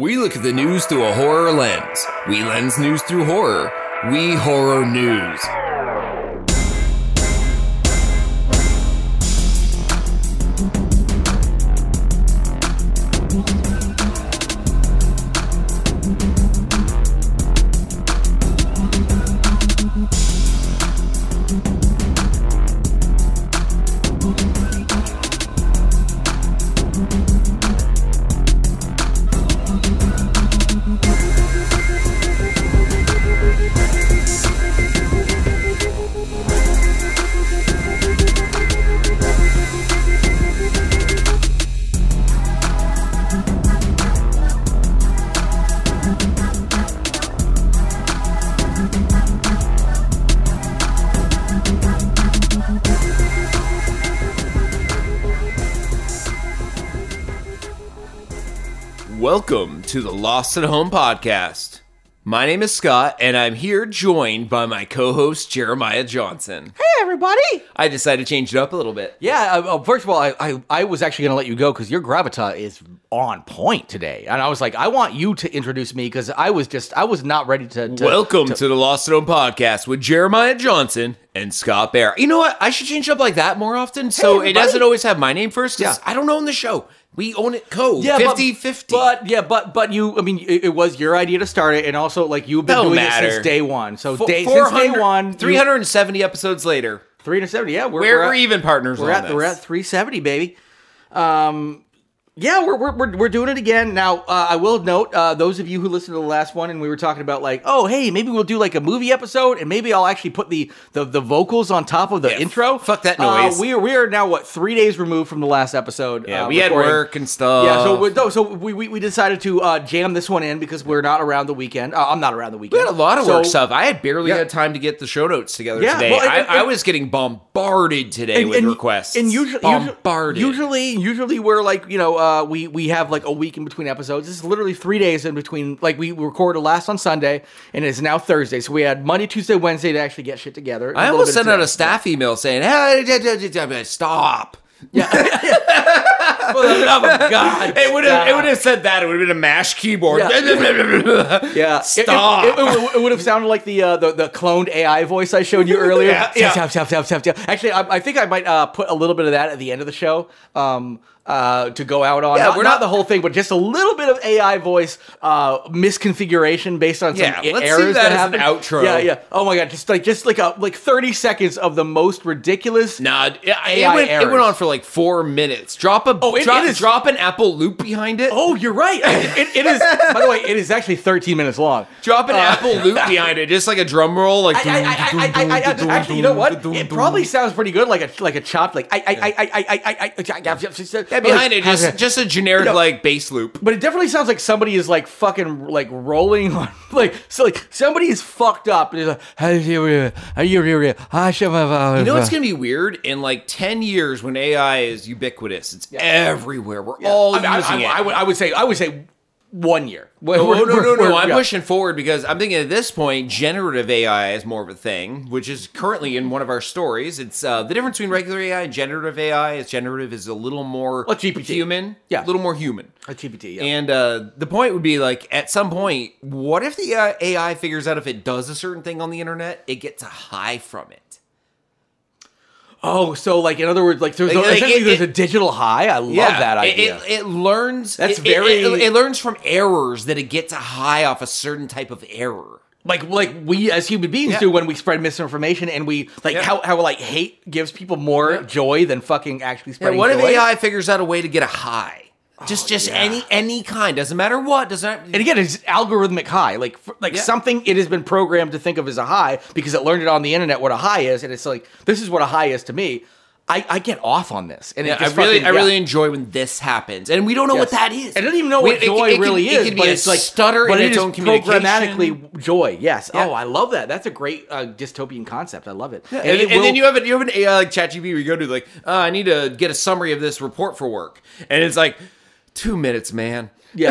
We look at the news through a horror lens. We lens news through horror. We horror news. Welcome to the Lost at Home podcast. My name is Scott, and I'm here joined by my co-host, Jeremiah Johnson. Hey, everybody! I decided to change it up a little bit. Yeah, first of all, I was actually going to let you go because your gravitas is on point today. And I was like, I want you to introduce me because I was not ready to Welcome to the Lost at Home podcast with Jeremiah Johnson and Scott Bear. You know what? I should change it up like that more often so everybody. It doesn't always have my name first because I don't own the show. We own it, 50-50. But it was your idea to start it, and also, you've been doing it since day one. So, since day one. 370 episodes later. 370, yeah. We're even partners on this. We're at 370, baby. Yeah, we're doing it again. Now, I will note, those of you who listened to the last one, and we were talking about, maybe we'll do, a movie episode, and maybe I'll actually put the vocals on top of the intro. Fuck that noise. We are now, 3 days removed from the last episode. Yeah, we had work and stuff. Yeah, so we decided to jam this one in because we're not around the weekend. I'm not around the weekend. We had a lot of work stuff. I had barely had time to get the show notes together today. Well, I was getting bombarded today with requests. And usually, bombarded. Usually we're, we have a week in between episodes. This is literally 3 days in between. We recorded last on Sunday, and it's now Thursday. So we had Monday, Tuesday, Wednesday to actually get shit together. I almost sent out a staff email saying, "Hey, stop." Yeah. Oh my God! It would have said that. It would have been a mash keyboard. Yeah. Yeah. Stop. It would have sounded like the cloned AI voice I showed you earlier. Stop. Actually, I think I might put a little bit of that at the end of the show. To go out on. Yeah, not the whole thing, but just a little bit of AI voice misconfiguration based on some errors do that happen. Let's an outro. Yeah. Oh my God, just 30 seconds of the most ridiculous AI errors. It went on for 4 minutes. Drop an Apple loop behind it. Oh, you're right. It is, by the way, it is actually 13 minutes long. Drop an Apple loop behind it, just like a drum roll. Actually, you know what? It probably sounds pretty good, like a chopped, behind it, just a generic bass loop, but it definitely sounds like somebody is fucking rolling on somebody is fucked up. And like, you know what's gonna be weird in 10 years when AI is ubiquitous? It's everywhere. We're all using it. I would say 1 year. No. I'm pushing forward because I'm thinking at this point, generative AI is more of a thing, which is currently in one of our stories. It's the difference between regular AI and generative AI is generative is a little more human. Yeah. A little more human. A GPT, yeah. And the point would be at some point, what if the AI figures out if it does a certain thing on the internet, it gets a high from it? Oh, so in other words, there's a digital high. I love that idea. It learns. That's very. It learns from errors that it gets a high off a certain type of error. Like we as human beings do when we spread misinformation, and we how hate gives people more joy than fucking actually spreading. What if AI figures out a way to get a high? Any kind, doesn't matter what, And again, it's algorithmic high, something it has been programmed to think of as a high because it learned it on the internet what a high is, and it's this is what a high is to me. I get off on this, and I really enjoy when this happens, and we don't know what that is. I don't even know what joy really is. It can be a stutter in its own communication. Programmatically joy. Yes. Yeah. Oh, I love that. That's a great dystopian concept. I love it. Yeah. And then you have an AI like ChatGPT where you go to I need to get a summary of this report for work, and it's 2 minutes, man. Yeah.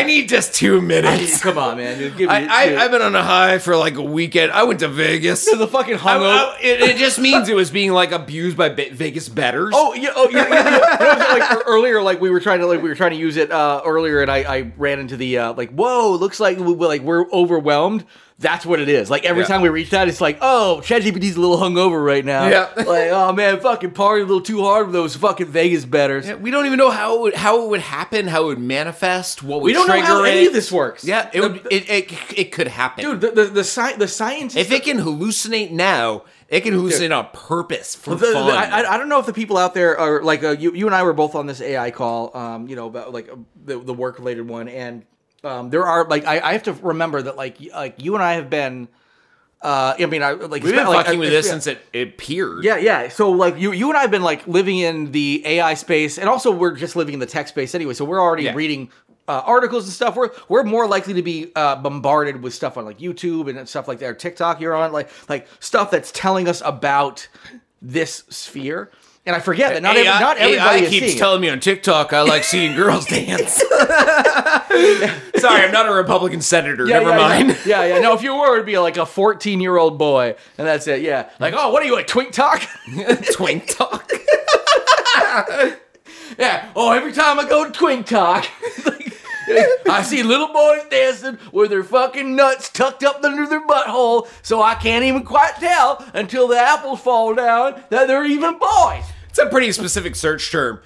I need just 2 minutes. Come on, man. Give me I've been on a high for like a weekend. I went to Vegas. So the fucking hungover. It just means it was being like abused by Vegas bettors. Yeah. Like earlier, like we were trying to use it earlier, and I ran into the like, whoa, looks like we're overwhelmed. That's what it is. Like every time we reach that, it's like, oh, ChatGPT's a little hungover right now. Yeah. Like, oh man, fucking party a little too hard with those fucking Vegas bettors. Yeah, we don't even know how it would happen, how it would manifest, what would we don't trigger know how it. Any of this works. Yeah, it could happen, dude. The science. If it can hallucinate now. It can hallucinate on purpose for fun. I don't know if the people out there are like you and I were both on this AI call, about like the work related one, and there are like I have to remember that like you and I have been, we've been fucking with this since it appeared. Yeah. So like you and I have been like living in the AI space, and also we're just living in the tech space anyway. So we're already reading. Articles and stuff, we're more likely to be bombarded with stuff on like YouTube and stuff like that, or TikTok you're on, like stuff that's telling us about this sphere. And I forget that not everybody AI is keeps telling me on TikTok I like seeing girls dance. Sorry, I'm not a Republican senator. Never mind. Yeah. No, if you were, it'd be like a 14-year-old boy, and that's it. Yeah, like oh, what are you a twink talk? Twink talk. Yeah. Oh, every time I go to twink talk. I see little boys dancing with their fucking nuts tucked up under their butthole, so I can't even quite tell until the apples fall down that they're even boys. It's a pretty specific search term.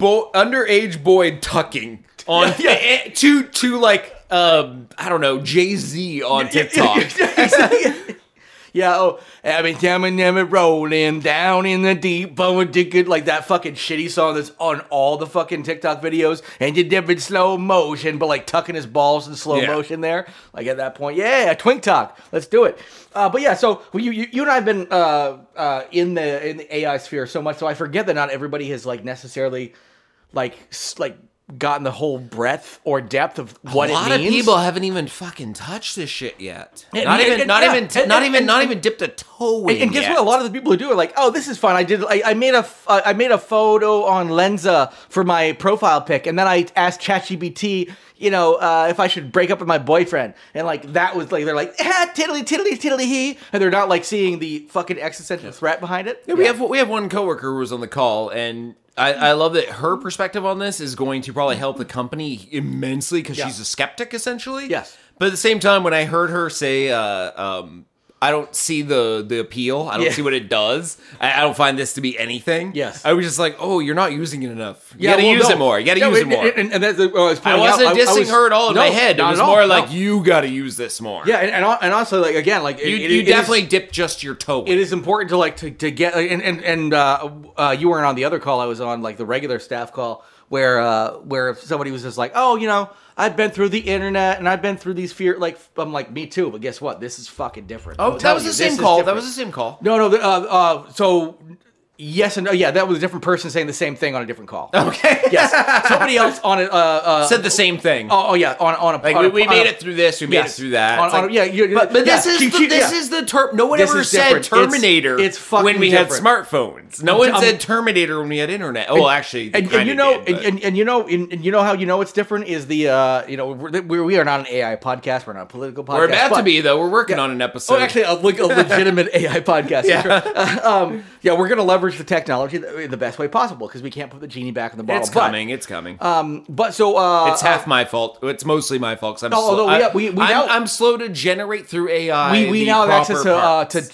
Underage boy tucking on to like I don't know, Jay-Z on TikTok. I'm rolling down in the deep, like that fucking shitty song that's on all the fucking TikTok videos, and you dip in slow motion, but like tucking his balls in slow motion there, like at that point, twink talk, let's do it. But yeah, so you and I have been in the AI sphere so much, so I forget that not everybody has like necessarily like gotten the whole breadth or depth of what it means. A lot of people haven't even fucking touched this shit yet. Not even dipped a toe in. And guess what? A lot of the people who do are like, "Oh, this is fun. I made a photo on Lensa for my profile pic, and then I asked ChatGPT, if I should break up with my boyfriend." And like that was like they're like, "Tiddly tiddly tiddly he," and they're not like seeing the fucking existential threat behind it. Yeah, we have one coworker who was on the call and. I love that her perspective on this is going to probably help the company immensely because she's a skeptic, essentially. Yes. But at the same time, when I heard her say, I don't see the appeal. I don't see what it does. I don't find this to be anything. Yes. I was just like, oh, you're not using it enough. You got to use it more. You got to use it more. I wasn't dissing her at all in my head. It was more like, you got to use this more. Yeah, and also, like, again, like... You definitely dipped just your toe in. It is important to, like, to get... And you weren't on the other call I was on, like, the regular staff call, where somebody was just like, oh, I've been through the internet and I've been through these fear. Like, I'm like, me too. But guess what? This is fucking different. Oh, that was the same call. No. So yes and no. Yeah, that was a different person saying the same thing on a different call. Okay. Yes. Somebody else on it said the same thing. Oh yeah. On a like on we a, made on it through this. We made it through that. This is the term. No one ever said Terminator. It's fucking when we different. Had smartphones. No one said Terminator when we had internet. Oh, actually, and you know how you know it's different is the we are not an AI podcast. We're not a political podcast. We're about to be though. We're working on an episode. Oh, actually, a legitimate AI podcast. We're gonna leverage the technology in the best way possible because we can't put the genie back in the bottle. It's coming. It's half my fault. It's mostly my fault. I'm slow to generate through AI. We now have access to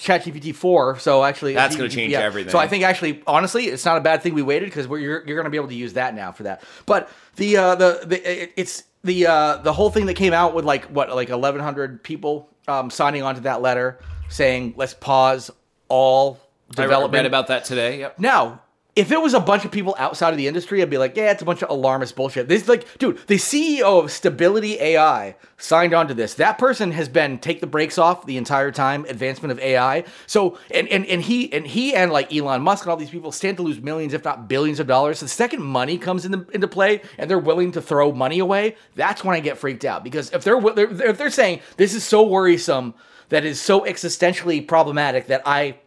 ChatGPT 4, so actually that's going to change everything. So I think actually, honestly, it's not a bad thing we waited because you're going to be able to use that now for that. But the whole thing that came out with like 1,100 people signing onto that letter saying let's pause all. Development. I read about that today. Yep. Now, if it was a bunch of people outside of the industry, I'd be like, yeah, it's a bunch of alarmist bullshit. This the CEO of Stability AI signed on to this. That person has been take the brakes off the entire time, advancement of AI. So he and like Elon Musk and all these people stand to lose millions, if not billions of dollars. So the second money comes into play and they're willing to throw money away, that's when I get freaked out. Because if they're saying this is so worrisome, that is so existentially problematic that I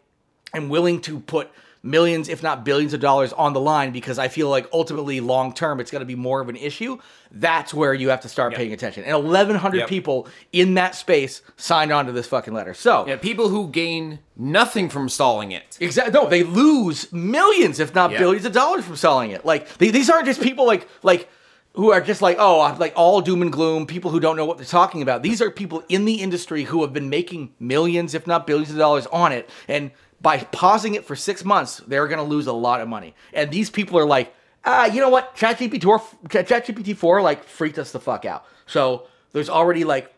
am willing to put millions, if not billions of dollars on the line, because I feel like ultimately long term it's going to be more of an issue. That's where you have to start paying attention. And 1,100 people in that space signed on to this fucking letter. So people who gain nothing from stalling it. Exactly. No, they lose millions, if not billions of dollars from selling it. Like these aren't just people like who are just like, oh, I'm like all doom and gloom, people who don't know what they're talking about. These are people in the industry who have been making millions, if not billions of dollars on it. And by pausing it for 6 months, they're going to lose a lot of money. And these people are like, you know what? ChatGPT 4 like freaked us the fuck out. So there's already like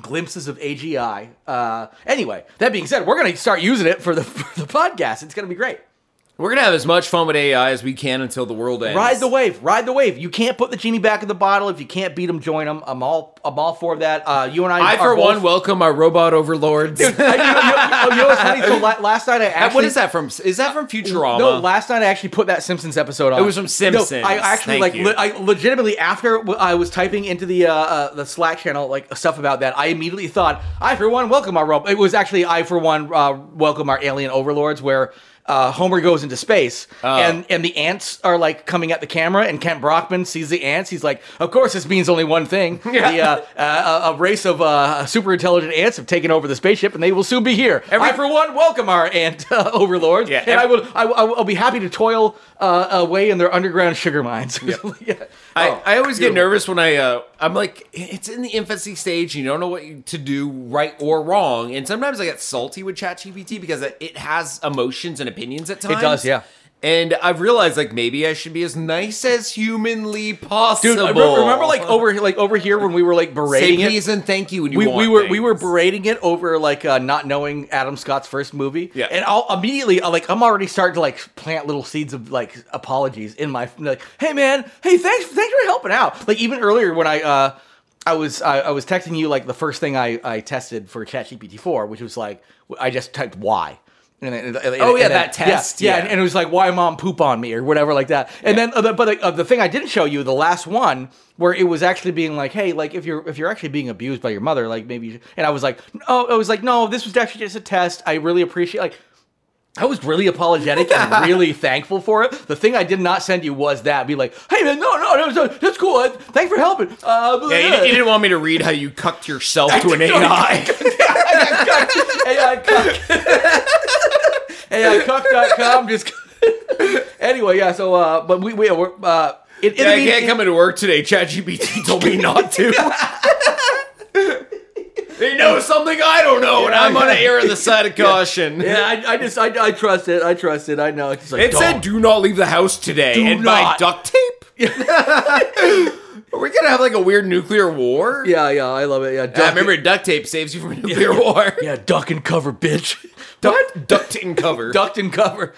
glimpses of AGI. Anyway, that being said, we're going to start using it for the podcast. It's going to be great. We're going to have as much fun with AI as we can until the world ends. Ride the wave. Ride the wave. You can't put the genie back in the bottle. If you can't beat them, join them. I'm all for that. You and I for both... one, welcome our robot overlords. Dude, you know what's funny? So last night I actually... What is that from? Is that from Futurama? No, last night I actually put that Simpsons episode on. It was from Simpsons. No, I actually, I legitimately, after I was typing into the Slack channel, like, stuff about that, I immediately thought, I, for one, welcome our robot... It was actually, I, for one, welcome our alien overlords, where... Homer goes into space, and the ants are like coming at the camera, and Kent Brockman sees the ants. He's like, of course this means only one thing. A race of super intelligent ants have taken over the spaceship, and they will soon be here. I, for one, welcome our ant overlords, and I'll be happy to toil away in their underground sugar mines. I always get nervous when I'm like, it's in the infancy stage. You don't know what to do, right or wrong. And sometimes I get salty with ChatGPT because it has emotions and opinions at times. It does, yeah. And I've realized, like, maybe I should be as nice as humanly possible. Dude, remember, over here when we were like berating it. Say please and thank you when we were berating it over like not knowing Adam Scott's first movie. Yeah. And I'll immediately I'm already starting to like plant little seeds of like apologies in my like, hey man, hey thanks for helping out. Like even earlier when I was texting you like the first thing I tested for ChatGPT 4, which was like I just typed why. And that test. Yeah. And it was like, why mom poop on me or whatever like that. And then, the thing I didn't show you, the last one, where it was actually being like, hey, like if you're actually being abused by your mother, like maybe you should. And I was like, no, this was actually just a test. I really appreciate I was really apologetic and really thankful for it. The thing I did not send you was that. Be like, hey, man, no, that's cool. Thanks for helping. You didn't want me to read how you cucked yourself to an AI. AIcuck.com. Just anyway, yeah. So, but we're I can't come into work today. ChatGPT told me not to. They know something I don't know, and I'm on an air on the side of caution. I trust it. I know. It's like, it said, "Do not leave the house today," by duct tape. Are we gonna have like a weird nuclear war? Yeah, I love it. Yeah, remember duct tape saves you from nuclear war. Yeah, duck and cover, bitch. Duct and cover. Duct and cover.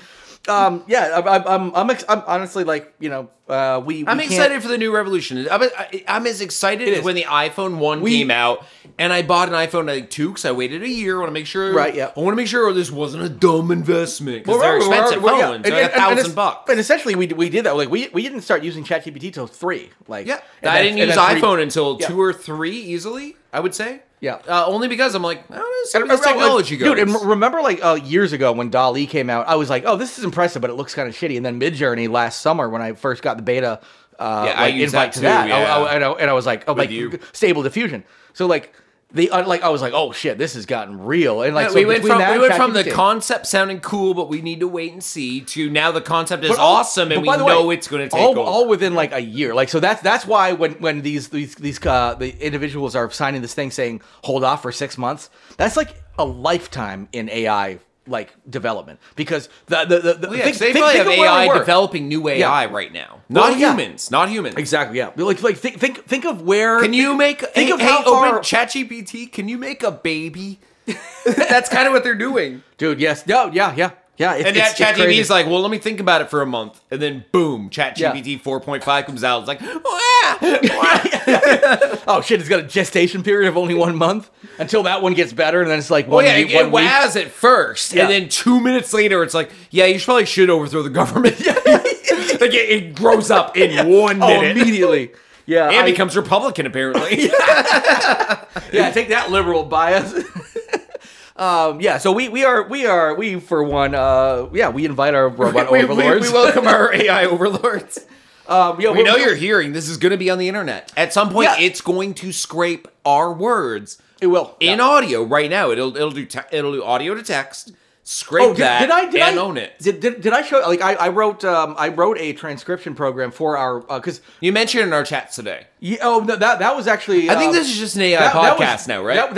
I'm honestly like, you know, I'm excited for the new revolution. I'm as excited as when the iPhone 1 came out, and I bought an iPhone like 2 because I waited a year. I want to make sure this wasn't a dumb investment because they're expensive phones. They're $1,000. And essentially, we did that. Like we didn't start using ChatGPT until 3. I didn't use iPhone until 2 or 3 easily. I would say. Yeah, only because I'm like, this technology goes. Dude, and remember like years ago when DALL-E came out, I was like, oh, this is impressive, but it looks kind of shitty. And then Midjourney last summer when I first got the beta invite to that, I was like, oh, like stable diffusion. So like I was like, oh shit, this has gotten real. And like, so we went from the concept sounding cool, but we need to wait and see, to now the concept is awesome, and we know it's going to take over. All within like a year. Like, so that's why when these the individuals are signing this thing saying hold off for 6 months, that's like a lifetime in AI like development, because they have AI developing new AI right now, not humans. Exactly. Yeah. Like think of where can you make think of how far ChatGPT can you make a baby? That's kind of what they're doing, dude. Yes. No. Yeah. Yeah, ChatGPT is like, well, let me think about it for a month, and then boom, ChatGPT 4.5 comes out. It's like, oh shit, it's got a gestation period of only 1 month until that one gets better, and then it's like, it wows at first, and then 2 minutes later, it's like, yeah, you probably should overthrow the government. Like it grows up in 1 minute immediately. Yeah, and becomes Republican apparently. Take that liberal bias. So we invite our robot overlords. We welcome our AI overlords. We know you're hearing this is going to be on the internet at some point. Yeah. It's going to scrape our words. It will in audio right now. It'll do audio to text. Own it. Did I show? Like I wrote a transcription program for our because you mentioned in our chats today. Yeah, that was actually. I think this is just an AI podcast now, right?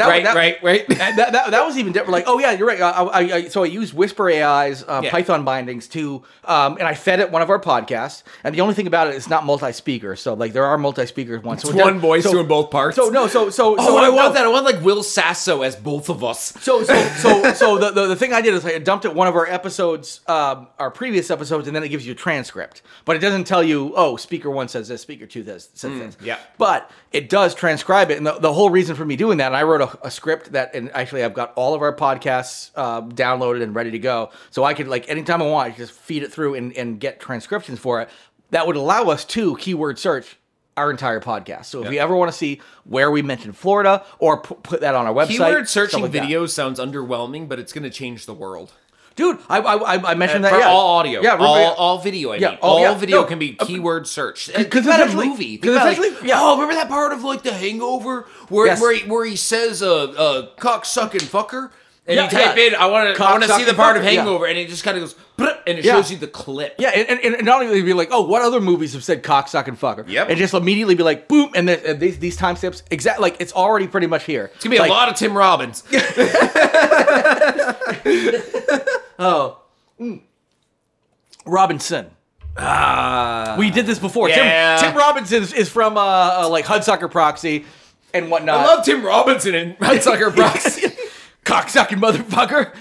Right. And that was even different. Like, oh yeah, you're right. So I used Whisper AI's Python bindings to, and I fed it one of our podcasts. And the only thing about it is not multi-speaker. So like there are multi-speakers ones. It's one voice doing both parts. I want like Will Sasso as both of us. So the thing I did is I dumped it one of our episodes, our previous episodes, and then it gives you a transcript, but it doesn't tell you. Oh, speaker one says this. Speaker two says this. Yeah. But it does transcribe it. And the whole reason for me doing that, and I wrote a script that, and actually I've got all of our podcasts downloaded and ready to go. So I could, like, anytime I want, I could just feed it through and get transcriptions for it. That would allow us to keyword search our entire podcast. So if you ever want to see where we mentioned Florida or put that on our website. Keyword searching videos sounds underwhelming, but it's going to change the world. Dude, I mentioned that. For all audio. Yeah, all video, I mean. All video can be keyword searched. Because that's a movie. Oh, remember that part of, like, the Hangover where he says cocksucking fucker? And you type in, I want to see the part of Hangover, and it just kind of goes, and it shows you the clip. Yeah, and not only be like, oh, what other movies have said cocksucking fucker? Yep. And just immediately be like, boom, and then these timestamps, exactly, like, it's already pretty much here. It's going to be a lot of Tim Robbins. Oh, Robinson. We did this before. Yeah. Tim Robinson is from like Hudsucker Proxy and whatnot. I love Tim Robinson and Hudsucker Proxy. Cocksucking motherfucker.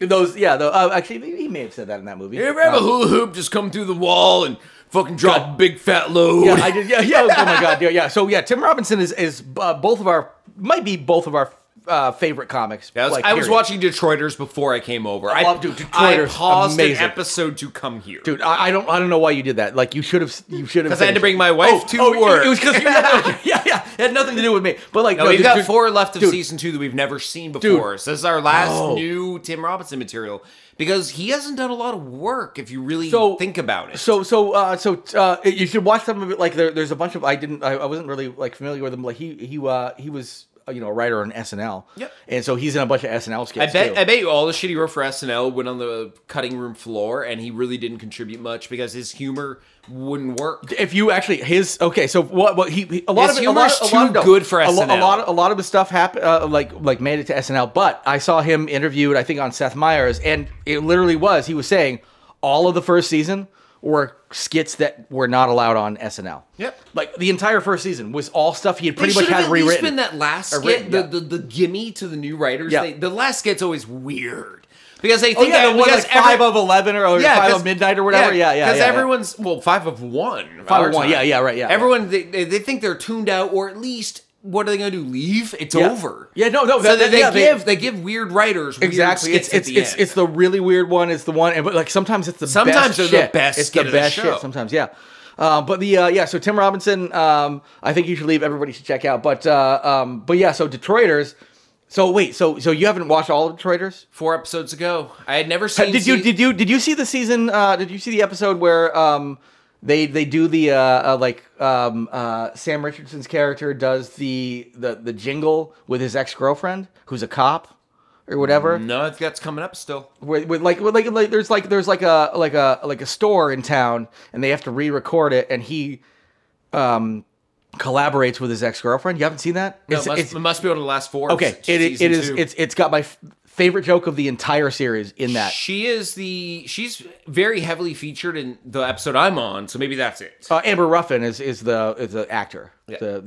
Those, yeah. Though, actually, he may have said that in that movie. You ever have a hula hoop just come through the wall and fucking drop a big fat load? Yeah, I did. Yeah. Oh my god. Yeah. So yeah, Tim Robinson is both of our favorite comics. Yeah, I was watching Detroiters before I came over. I love Detroiters. I paused an episode to come here, dude. I don't know why you did that. Like you should have. Because I had to bring my wife to work. It was because it had nothing to do with me. But like, we've got four left of season two that we've never seen before. So this is our last new Tim Robinson material because he hasn't done a lot of work. If you really think about it, so you should watch some of it. Like there's a bunch of I wasn't really like familiar with him. Like he was. You know, a writer on SNL. Yep. And so he's in a bunch of SNL skits. I bet you all the shit he wrote for SNL went on the cutting room floor, and he really didn't contribute much because his humor wouldn't work. If you actually a lot of his stuff happened like made it to SNL. But I saw him interviewed, I think, on Seth Meyers, and it literally was he was saying all of the first season were skits that were not allowed on SNL. Yep. Like the entire first season was all stuff he had pretty much had rewritten. It should have at least been that last skit, the gimme to the new writers. Yeah. The last skit's always weird. Because they think that was like 5 of 11 or 5 of midnight or whatever. Yeah. Because everyone's 5 of 1. 5 of 1. Yeah, right. Yeah. Everyone they think they're tuned out, or at least what are they going to do? Leave? It's over. Yeah. No. So they give weird writers weird skits at the end. It's the really weird one. It's the one, but like sometimes it's the best shit. Sometimes they're the best. It's the best shit. Sometimes, yeah. So Tim Robinson, I think you should leave. Everybody should check out. But yeah. So Detroiters. So wait. So you haven't watched all of Detroiters? 4 episodes ago, I had never seen. Did you see the season? Did you see the episode where? They do the Sam Richardson's character does the jingle with his ex-girlfriend who's a cop or whatever. No, that's coming up still. With there's a store in town and they have to re-record it, and he collaborates with his ex-girlfriend. You haven't seen that? No, it must be one of the last 4. Okay, it's got my favorite joke of the entire series in that. She's very heavily featured in the episode I'm on, so maybe that's it. Amber Ruffin is the actor. Yeah.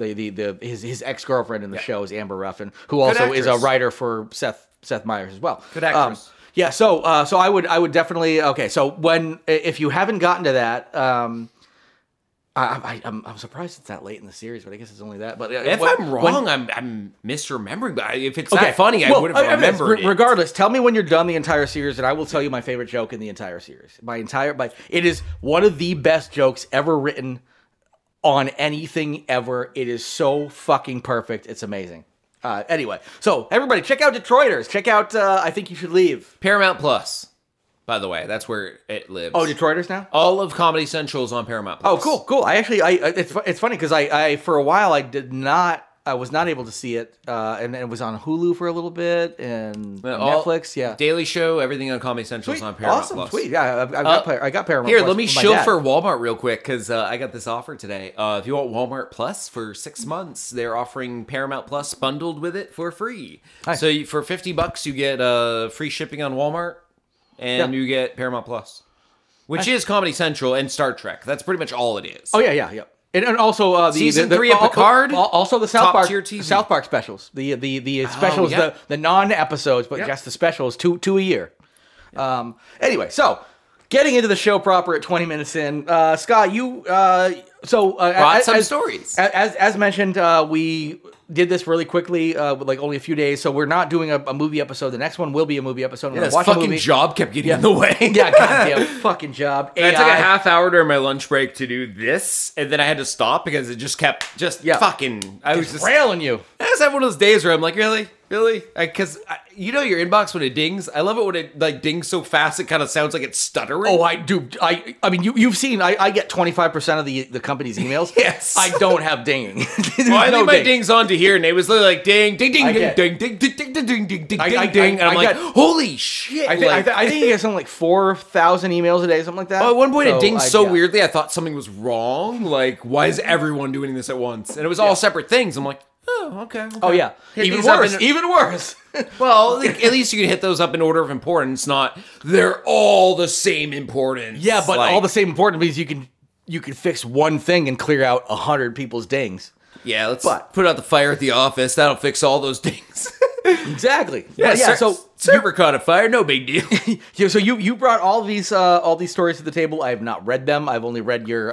His ex-girlfriend in the show is Amber Ruffin, who also is a writer for Seth Meyers as well. Good actress. So I would definitely if you haven't gotten to that, I'm surprised it's that late in the series, but I guess it's only that. But I'm misremembering. But if it's that funny, I would have remembered it. Regardless, tell me when you're done the entire series, and I will tell you my favorite joke in the entire series. It is one of the best jokes ever written on anything ever. It is so fucking perfect. It's amazing. Anyway, so everybody, check out Detroiters. Check out I Think You Should Leave. Paramount Plus, by the way. That's where it lives. Oh, Detroiters now? All of Comedy Central's on Paramount Plus. Oh, cool, cool. I actually, it's funny because I for a while, I was not able to see it, and it was on Hulu for a little bit, and Netflix, yeah. Daily Show, everything on Comedy Central is on Paramount Plus. Awesome, sweet, yeah, I got Paramount Plus. Here, let me shill for Walmart real quick, because I got this offer today. If you want Walmart Plus for 6 months, they're offering Paramount Plus bundled with it for free. Hi. So for $50, you get free shipping on Walmart, and you get Paramount Plus, which is Comedy Central and Star Trek. That's pretty much all it is. Oh, yeah. And also season three of Picard. Also the South Park specials. The specials, the non-episodes, but just the specials, two a year. Yeah. Anyway, so getting into the show proper at 20 minutes in, Scott, you brought some stories. As mentioned, we did this really quickly, with like only a few days, so we're not doing a movie episode. The next one will be a movie episode. We're gonna watch fucking a movie. Job kept getting in the way. Yeah, goddamn fucking job. AI. I took a half hour during my lunch break to do this, and then I had to stop because it just kept fucking. I was just railing you. I just had one of those days where I'm like, really, because you know your inbox when it dings. I love it when it like dings so fast it kind of sounds like it's stuttering. Oh, I do. I mean, you've seen. I get 25% of the company's emails. Yes, I don't have dinging. Well, I leave my dings on to here, and it was literally like ding, ding, ding, ding, ding, ding, ding, ding, ding, ding, ding, and I'm like, holy shit! I think you get something like 4,000 emails a day, something like that. Well, at one point, it dinged so weirdly, I thought something was wrong. Like, why is everyone doing this at once? And it was all separate things. I'm like, oh, okay. Oh, yeah. Even worse. Well, like, at least you can hit those up in order of importance, not they're all the same importance. Yeah, but like, all the same importance means you can fix one thing and clear out 100 people's dings. Yeah, let's put out the fire at the office. That'll fix all those dings. Exactly. Yeah, so server caught a fire, no big deal. Yeah, so you brought all these stories to the table. I have not read them. I've only read your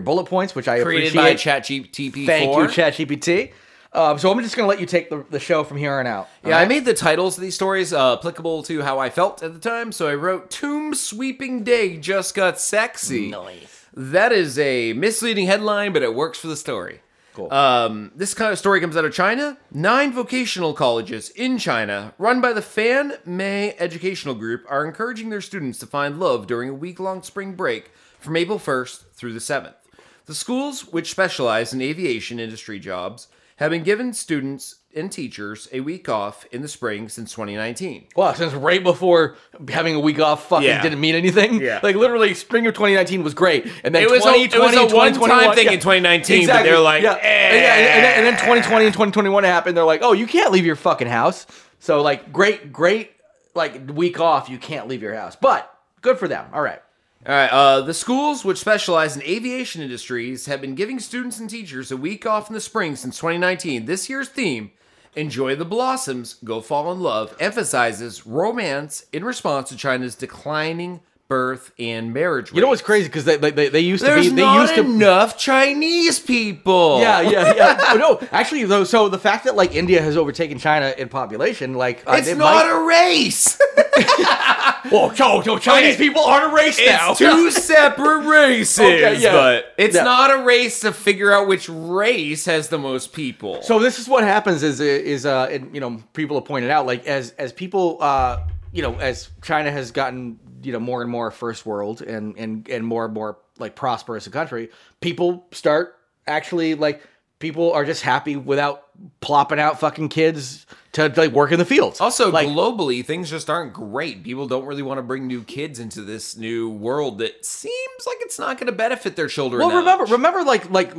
bullet points, which I appreciate. Created by ChatGPT. Thank you, ChatGPT. So I'm just going to let you take the show from here on out. Yeah, right. I made the titles of these stories applicable to how I felt at the time. So I wrote, Tomb Sweeping Day Just Got Sexy. Nice. That is a misleading headline, but it works for the story. Cool. This kind of story comes out of China. 9 vocational colleges in China, run by the Fan Mei Educational Group, are encouraging their students to find love during a week-long spring break from April 1st through the 7th. The schools, which specialize in aviation industry jobs, have been giving students and teachers a week off in the spring since 2019. Wow, since right before having a week off fucking didn't mean anything. Yeah. Like literally spring of 2019 was great. And then it was a one-time thing in 2019. Exactly. But they're like, and then 2020 and 2021 happened. They're like, oh, you can't leave your fucking house. So like great like week off. You can't leave your house, but good for them. All right. The schools, which specialize in aviation industries, have been giving students and teachers a week off in the spring since 2019. This year's theme, Enjoy the Blossoms, Go Fall in Love, emphasizes romance in response to China's declining birth and marriage rates. You know what's crazy? Because they used to be... There's not enough Chinese people. Yeah. Oh, no, actually, though, so the fact that, like, India has overtaken China in population, like... it's not a race! Well, Chinese people aren't a race now. It's two separate races, but it's not a race to figure out which race has the most people. So this is what happens is people have pointed out, like, as people... as China has gotten, more and more first world and more like prosperous a country, people are just happy without plopping out fucking kids to like work in the fields. Also, like, globally, things just aren't great. People don't really want to bring new kids into this new world that seems like it's not going to benefit their children. Well, remember, like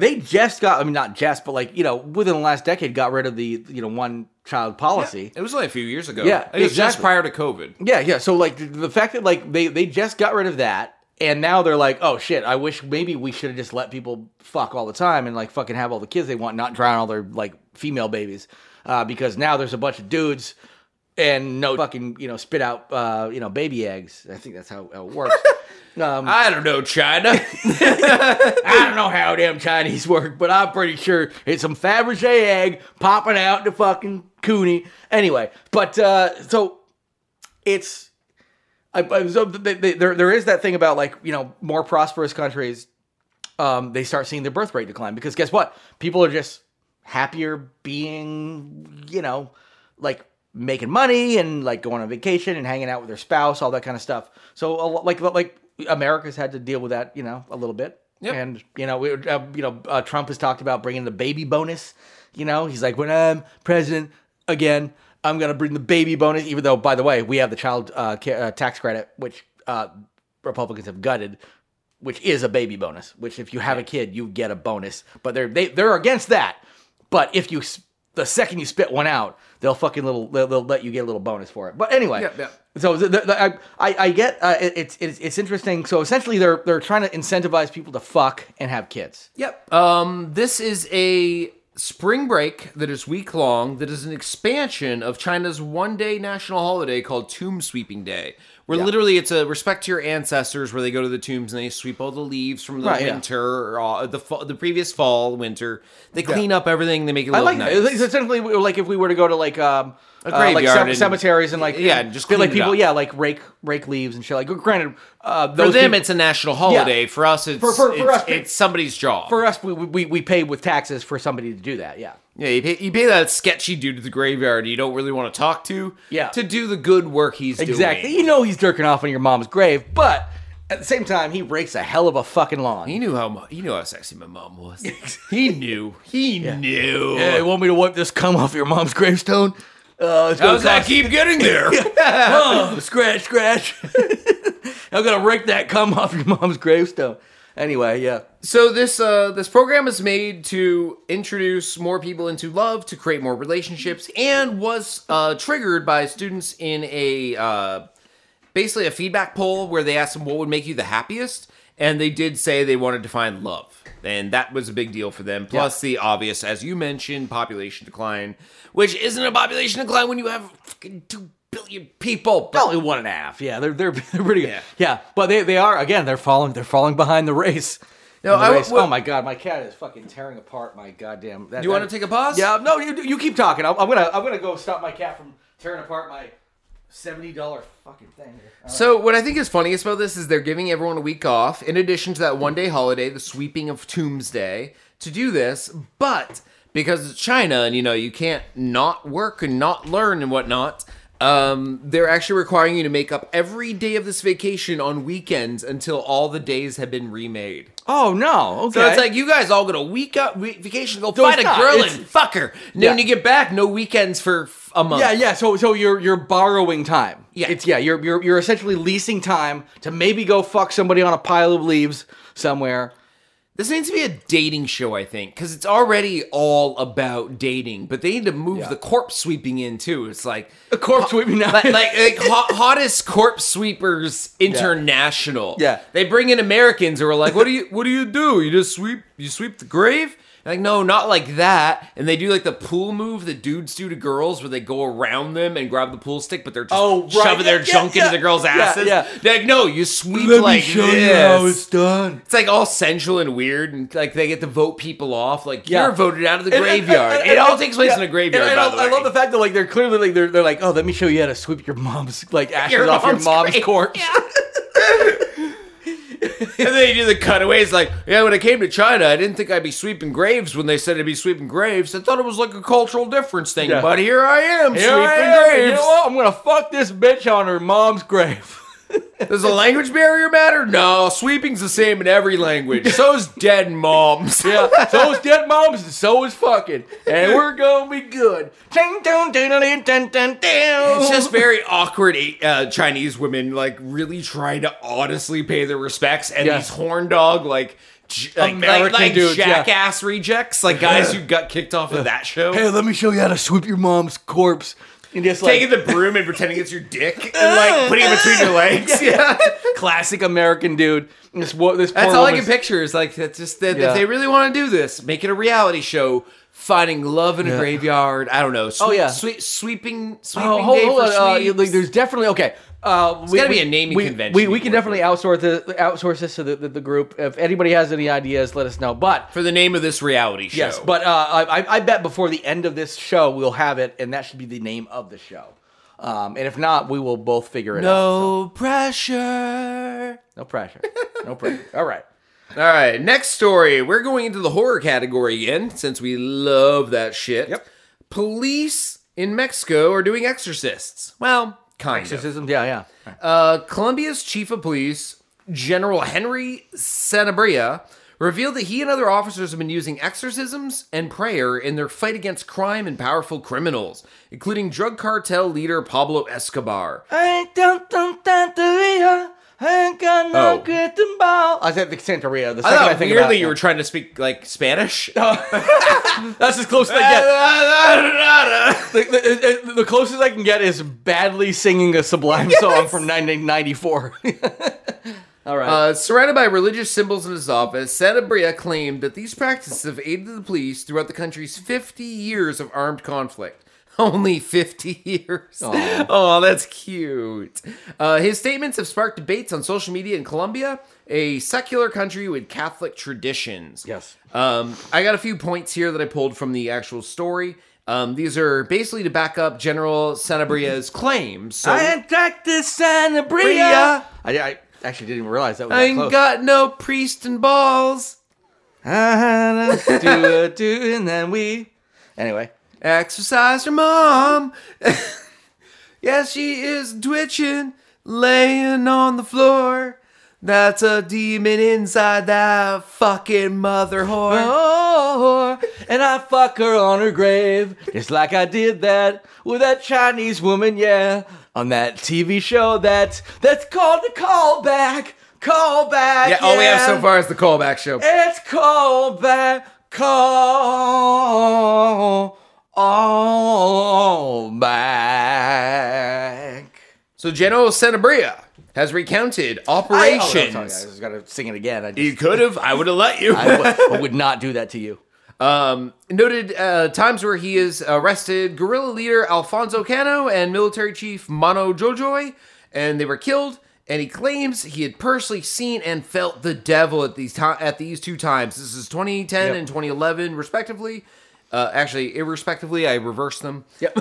they just got, I mean, not just, but like, within the last decade, got rid of the, one child policy. Yeah, it was only a few years ago. Yeah, it was just prior to COVID. Yeah. So like the fact that like they just got rid of that. And now they're like, oh shit, I wish maybe we should have just let people fuck all the time and like fucking have all the kids they want, not drown all their like female babies. Because now there's a bunch of dudes and no fucking, spit out, baby eggs. I think that's how it works. I don't know, China. I don't know how damn Chinese work, but I'm pretty sure it's some Fabergé egg popping out the fucking coonie. Anyway, but so it's... So there is that thing about like, more prosperous countries, they start seeing their birth rate decline because guess what? People are just happier being, you know, like making money and like going on vacation and hanging out with their spouse, all that kind of stuff. So like America's had to deal with that, you know, a little bit. Yep. And, you know, Trump has talked about bringing the baby bonus. You know, he's like, when I'm president again, I'm going to bring the baby bonus, even though, by the way, we have the child tax credit, which Republicans have gutted, which is a baby bonus, which if you have a kid, you get a bonus. But they're against that. But if you, the second you spit one out, they'll let you get a little bonus for it. But anyway, so I get it's interesting. So essentially, they're trying to incentivize people to fuck and have kids. Yep. This is a spring break that is week long. That is an expansion of China's 1-day national holiday called Tomb Sweeping Day, where literally it's a respect to your ancestors, where they go to the tombs and they sweep all the leaves from the winter or the previous fall, winter. They clean up everything. They make it look nice. It's essentially like if we were to go to like a graveyard, like cemeteries and like just clean like people up. Like rake leaves and shit. Like granted, for them people, it's a national holiday. Yeah. For us, it's for us, it's somebody's job. For us, we pay with taxes for somebody to do that. Yeah. Yeah, you pay that sketchy dude at the graveyard you don't really want to talk to to do the good work he's doing. Exactly. You know he's jerking off on your mom's grave, but at the same time, he rakes a hell of a fucking lawn. He knew how sexy my mom was. He knew. Yeah, you want me to wipe this cum off your mom's gravestone? How does that keep getting there? Scratch. I'm going to rake that cum off your mom's gravestone. Anyway, So this program is made to introduce more people into love, to create more relationships, and was triggered by students in a basically a feedback poll where they asked them what would make you the happiest, and they did say they wanted to find love, and that was a big deal for them. Plus the obvious, as you mentioned, population decline, which isn't a population decline when you have fucking 2 billion people, probably 1.5. Yeah, they're pretty good. Yeah, but they are again. They're falling behind the race. Oh my god, my cat is fucking tearing apart my goddamn. Do you want to take a pause? Yeah, no, you keep talking. I'm gonna go stop my cat from tearing apart my $70 fucking thing. Right. So what I think is funniest about this is they're giving everyone a week off in addition to that 1-day holiday, the sweeping of Tombs Day, to do this, but because it's China and you know you can't not work and not learn and whatnot. They're actually requiring you to make up every day of this vacation on weekends until all the days have been remade. Oh, no. Okay. So it's like, you guys all go to vacation, go find a girl and fuck her. And then when you get back, no weekends for a month. Yeah. So you're borrowing time. Yeah. You're essentially leasing time to maybe go fuck somebody on a pile of leaves somewhere. This needs to be a dating show, I think, because it's already all about dating, but they need to move the corpse sweeping in, too. It's like... A corpse sweeping now. Like hottest corpse sweepers international. Yeah. They bring in Americans who are like, what do you do? You just sweep the grave? Like, no, not like that. And they do like the pool move that dudes do to girls where they go around them and grab the pool stick, but they're just shoving their junk into the girls' asses. Yeah. They're like, no, you sweep Let me show you how it's done. It's like all sensual and weird. And like they get to vote people off. Like you're voted out of the graveyard. It all takes place in a graveyard, by the way. I love the fact that like they're clearly like, they're like, oh, let me show you how to sweep your mom's like ashes off your mom's corpse. Yeah. And then you do the cutaways like, yeah, when I came to China, I didn't think I'd be sweeping graves when they said I'd be sweeping graves. I thought it was like a cultural difference thing, but here I am, sweeping graves. You know what? I'm going to fuck this bitch on her mom's grave. Does the language barrier matter? No, sweeping's the same in every language. So's dead moms. Yeah, so's dead moms and so is fucking. And we're going to be good. It's just very awkward Chinese women, like, really trying to honestly pay their respects. And these horn dog, American dudes, jackass rejects. Like, guys who got kicked off of that show. Hey, let me show you how to sweep your mom's corpse. And just taking the broom and pretending it's your dick and like putting it between your legs. Classic American dude. This poor that's all I can picture is like that's just that if they really want to do this, make it a reality show. Finding love in a graveyard. I don't know. Sweeping. Day for sweeps. There's definitely okay. There's got to be a naming convention. We can definitely outsource this to the group. If anybody has any ideas, let us know. But for the name of this reality show, yes. But I bet before the end of this show, we'll have it, and that should be the name of the show. And if not, we will both figure it out. No pressure. No pressure. All right. All right, next story. We're going into the horror category again, since we love that shit. Yep. Police in Mexico are doing exorcists. Well, kind of. Exorcisms, yeah. Colombia's chief of police, General Henry Sanabria, revealed that he and other officers have been using exorcisms and prayer in their fight against crime and powerful criminals, including drug cartel leader Pablo Escobar. I said the Santeria. You were trying to speak like Spanish. That's as close as I get. The closest I can get is badly singing a Sublime song from 1994. All right. Surrounded by religious symbols in his office, Sanabria claimed that these practices have aided the police throughout the country's 50 years of armed conflict. Only 50 years. Oh, that's cute. His statements have sparked debates on social media in Colombia, a secular country with Catholic traditions. Yes. I got a few points here that I pulled from the actual story. These are basically to back up General Sanabria's claims. So, I ain't got this Sanabria. I actually didn't even realize that was that close. I ain't got no priest and balls. Anyway. Exercise your mom. Yes, she is twitching, laying on the floor. That's a demon inside that fucking mother whore. Oh, and I fuck her on her grave, just like I did that with that Chinese woman, yeah, on that TV show that's called The Callback. Yeah, all we have so far is The Callback Show. It's Callback. Callback. So General Sanabria has recounted operations. I was going to sing it again. You could have. I would have let you. I would not do that to you. Noted times where he has arrested guerrilla leader Alfonso Cano and military chief Mano Jojoy, and they were killed. And he claims he had personally seen and felt the devil at these two times. This is 2010 and 2011, respectively. Actually, irrespectively, I reversed them. Yep.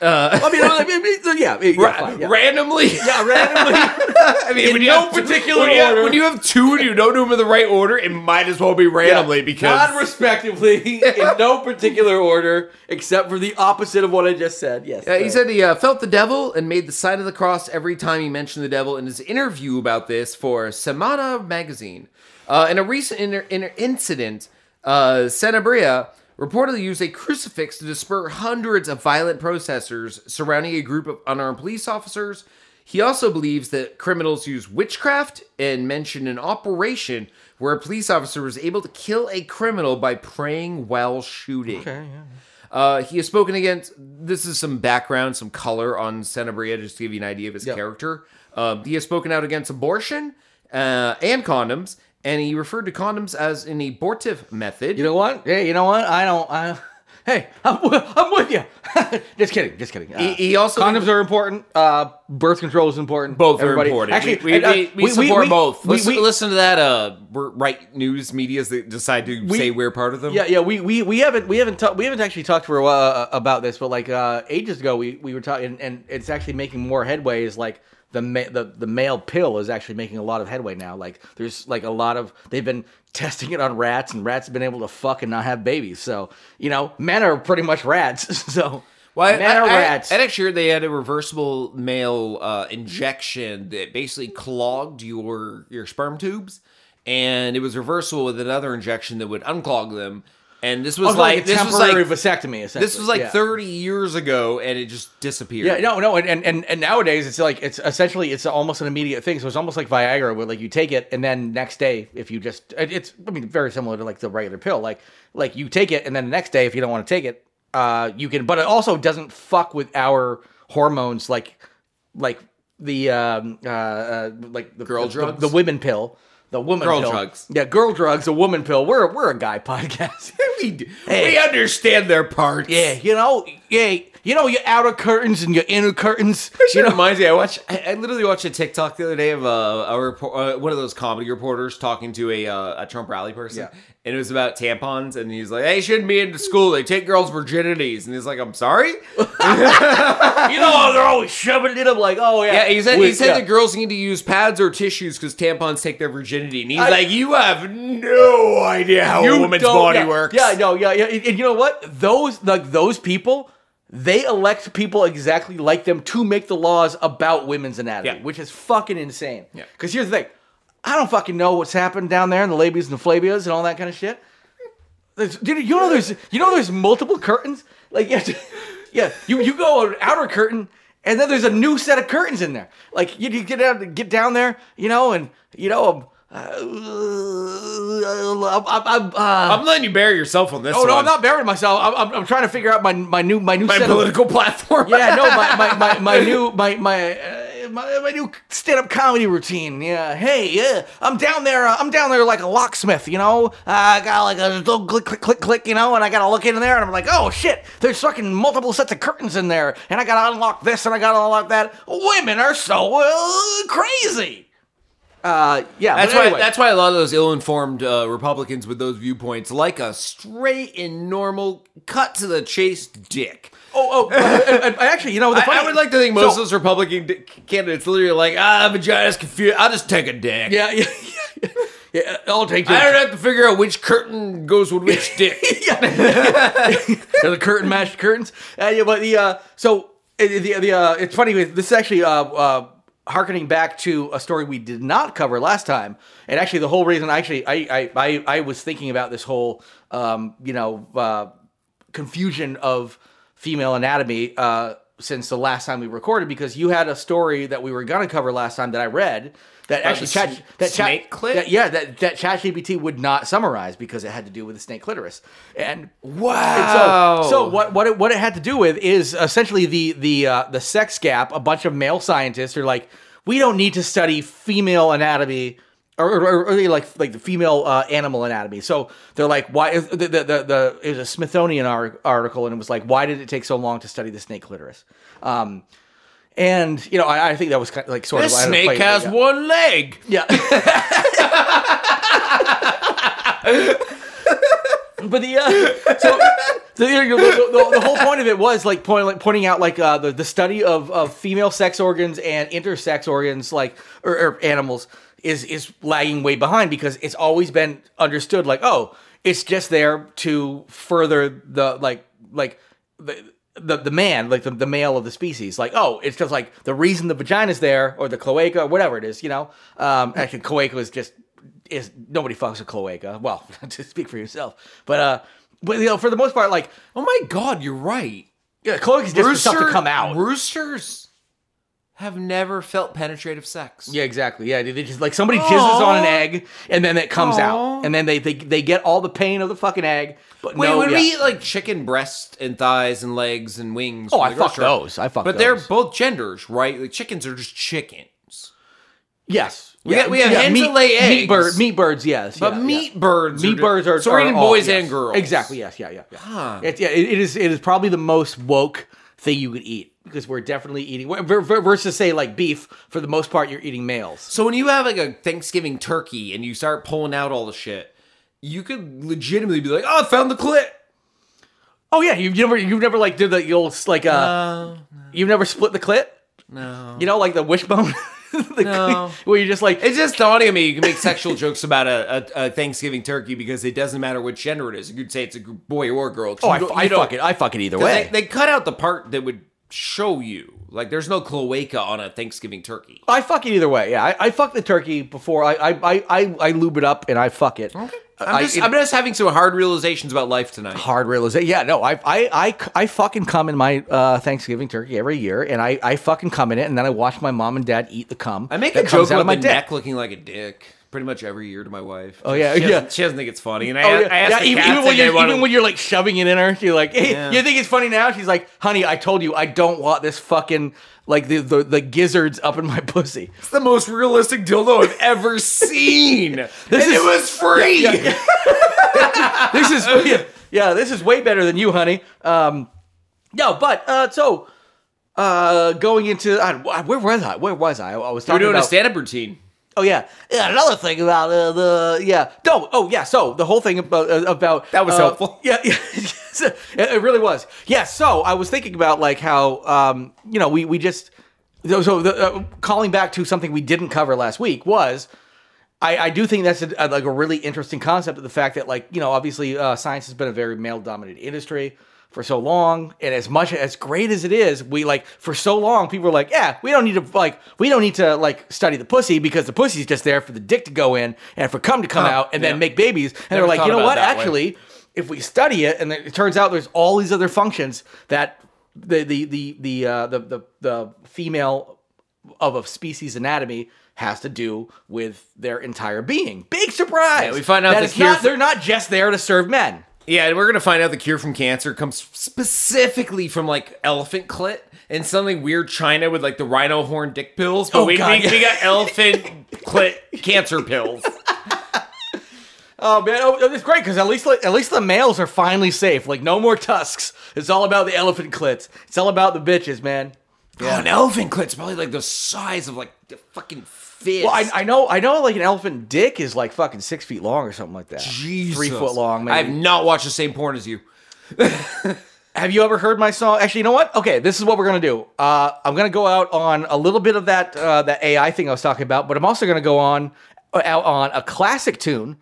Randomly. Yeah, randomly. I mean, in no particular order. When you have two and you don't do them in the right order, it might as well be randomly because... Not respectively, in no particular order, except for the opposite of what I just said. Yes. He said he felt the devil and made the sign of the cross every time he mentioned the devil in his interview about this for Semana magazine. In a recent incident, Sanabria reportedly used a crucifix to disperse hundreds of violent protesters surrounding a group of unarmed police officers. He also believes that criminals use witchcraft and mentioned an operation where a police officer was able to kill a criminal by praying while shooting. Okay, yeah. He has spoken against... This is some background, some color on Sanabria, just to give you an idea of his character. He has spoken out against abortion and condoms. And he referred to condoms as an abortive method. You know what? Hey, you know what? I'm with you. Just kidding. He also condoms are important. Birth control is important. Both are important. Actually, we support both. Listen to that. Right news medias that decide to say we're part of them. Yeah. We haven't actually talked for a while about this, but like ages ago, we were talking, and it's actually making more headway. Is like. The male pill is actually making a lot of headway now. Like there's like a lot of they've been testing it on rats, and rats have been able to fuck and not have babies. So you know, men are pretty much rats. So men are rats. And next year they had a reversible male injection that basically clogged your sperm tubes, and it was reversible with another injection that would unclog them. And this was vasectomy, essentially. This was 30 years ago, and it just disappeared. Yeah, no, and nowadays it's like it's almost an immediate thing. So it's almost like Viagra, where like you take it, and then next day if you just very similar to like the regular pill, like you take it, and then the next day if you don't want to take it, you can. But it also doesn't fuck with our hormones, like the women pill. The woman girl pill. Drugs. Yeah, girl drugs, a woman pill. We're a guy podcast. We understand their parts. Yeah, you know, your outer curtains and your inner curtains. It reminds me, I literally watched a TikTok the other day of one of those comedy reporters talking to a Trump rally person. Yeah. and it was about tampons, and he's like, "They shouldn't be into school. They take girls' virginities." And he's like, "I'm sorry." You know, they're always shoving it up. Like, oh yeah. Yeah, he said that girls need to use pads or tissues because tampons take their virginity. And he's like, "You have no idea how a woman's body works." Yeah, no, yeah. And you know what? Those people. They elect people exactly like them to make the laws about women's anatomy, which is fucking insane. Yeah. Because here's the thing. I don't fucking know what's happened down there in the labias and the flabias and all that kind of shit. Dude, you know there's multiple curtains? Like, you go on an outer curtain, and then there's a new set of curtains in there. Like, you get down there, you know, and, you know... I'm letting you bury yourself on this one. Oh, no, I'm not burying myself. I'm trying to figure out my new my political platform. Yeah, no, my new stand-up comedy routine. Yeah, hey, yeah, I'm down there. I'm down there like a locksmith, you know. I got like a little click, you know, and I gotta look in there, and I'm like, oh shit, there's fucking multiple sets of curtains in there, and I gotta unlock this, and I gotta unlock that. Women are so crazy. That's why a lot of those ill-informed Republicans with those viewpoints like a straight and normal, cut-to-the-chase dick. Oh, I actually, you know, I would like to think most of those Republican candidates literally are like, vagina's confused. I'll just take a dick. Yeah, I'll take dick. I don't have to figure out which curtain goes with which dick. They're the curtain matched curtains. It's funny. This is actually. Harkening back to a story we did not cover last time, and actually the whole reason I was thinking about this whole confusion of female anatomy since the last time we recorded, because you had a story that we were going to cover last time that I read that actually that ChatGPT would not summarize because it had to do with the snake clitoris. And wow. And so what it had to do with is essentially the sex gap. A bunch of male scientists are like, we don't need to study female anatomy or the female animal anatomy. So they're like, why is the it was a Smithsonian article, and it was like, why did it take so long to study the snake clitoris? And, you know, I think that was kind of like sort of... The snake has one leg. Yeah. But the whole point of it was like pointing out like the study of female sex organs and intersex organs like or animals is lagging way behind because it's always been understood like, oh, it's just there to further the the man, like the male of the species, like, oh, it's just like the reason the vagina's there or the cloaca or whatever it is, you know. Actually, cloaca is nobody fucks with cloaca. Well, to speak for yourself, but you know, for the most part, like, oh my god, you're right. Yeah, cloaca's just for stuff to come out. Roosters have never felt penetrative sex. Yeah, exactly. Yeah, they just like somebody jizzes on an egg and then it comes out, and then they get all the pain of the fucking egg. But we eat like chicken breasts and thighs and legs and wings. Oh, I fuck those. But they're both genders, right? Like chickens are just chickens. Yes, we have hens that lay eggs. Meat birds, yes, but meat birds are. So we're eating boys and girls. Exactly. Yes. Yeah. Huh. It is probably the most woke thing you could eat. Because we're definitely eating, versus say like beef, for the most part, you're eating males. So when you have like a Thanksgiving turkey and you start pulling out all the shit, you could legitimately be like, oh, I found the clit. Oh yeah, you've never like did the old like no. You've never split the clit? No. You know, like the wishbone? No. Where you're just like... It's just dawning on me. You can make sexual jokes about a Thanksgiving turkey because it doesn't matter which gender it is. You could say it's a boy or a girl. Oh, I fuck it either way. They cut out the part that would... show you. Like, there's no cloaca on a Thanksgiving turkey. I fuck it either way. Yeah, I fuck the turkey before I lube it up and I fuck it. Okay. I'm just having some hard realizations about life tonight. Hard realization. Yeah, no, I fucking cum in my Thanksgiving turkey every year, and I fucking cum in it, and then I watch my mom and dad eat the cum. I make a joke about my neck looking like a dick pretty much every year to my wife. Oh yeah, she doesn't think it's funny, and I ask the cats when you're like shoving it in her, she's like, "Hey, you think it's funny now?" She's like, "Honey, I told you I don't want this fucking like the gizzards up in my pussy." It's the most realistic dildo I've ever seen. It was free. Yeah. This is way better than you, honey. Going into where was I? I was talking about... You're doing a stand-up routine. Oh yeah. Another thing about So the whole thing about that was helpful. Yeah. It really was. Yeah. So I was thinking about like how calling back to something we didn't cover last week was. I do think that's a really interesting concept of the fact that, like, you know, obviously science has been a very male-dominated industry for so long, and as great as it is, for so long, people were like, yeah, we don't need to study the pussy because the pussy's just there for the dick to go in and for cum to come out and then make babies. And they're like, you know what, actually, if we study it, and it turns out there's all these other functions that the female of a species anatomy has to do with their entire being. Big surprise! Yeah, we find out that they're not just there to serve men. Yeah, and we're going to find out the cure from cancer comes specifically from, like, elephant clit and something weird China with, like, the rhino horn dick pills. But we got elephant clit cancer pills. Oh, man. Oh, it's great, because at least the males are finally safe. Like, no more tusks. It's all about the elephant clits. It's all about the bitches, man. Yeah. Oh, an elephant clit's probably, like, the size of, like, the fucking... Fist. Well, I know, like an elephant dick is like fucking 6 feet long or something like that. Jesus, 3 foot long. Maybe. I have not watched the same porn as you. Have you ever heard my song? Actually, you know what? Okay, this is what we're gonna do. I'm gonna go out on a little bit of that that AI thing I was talking about, but I'm also gonna go out on a classic tune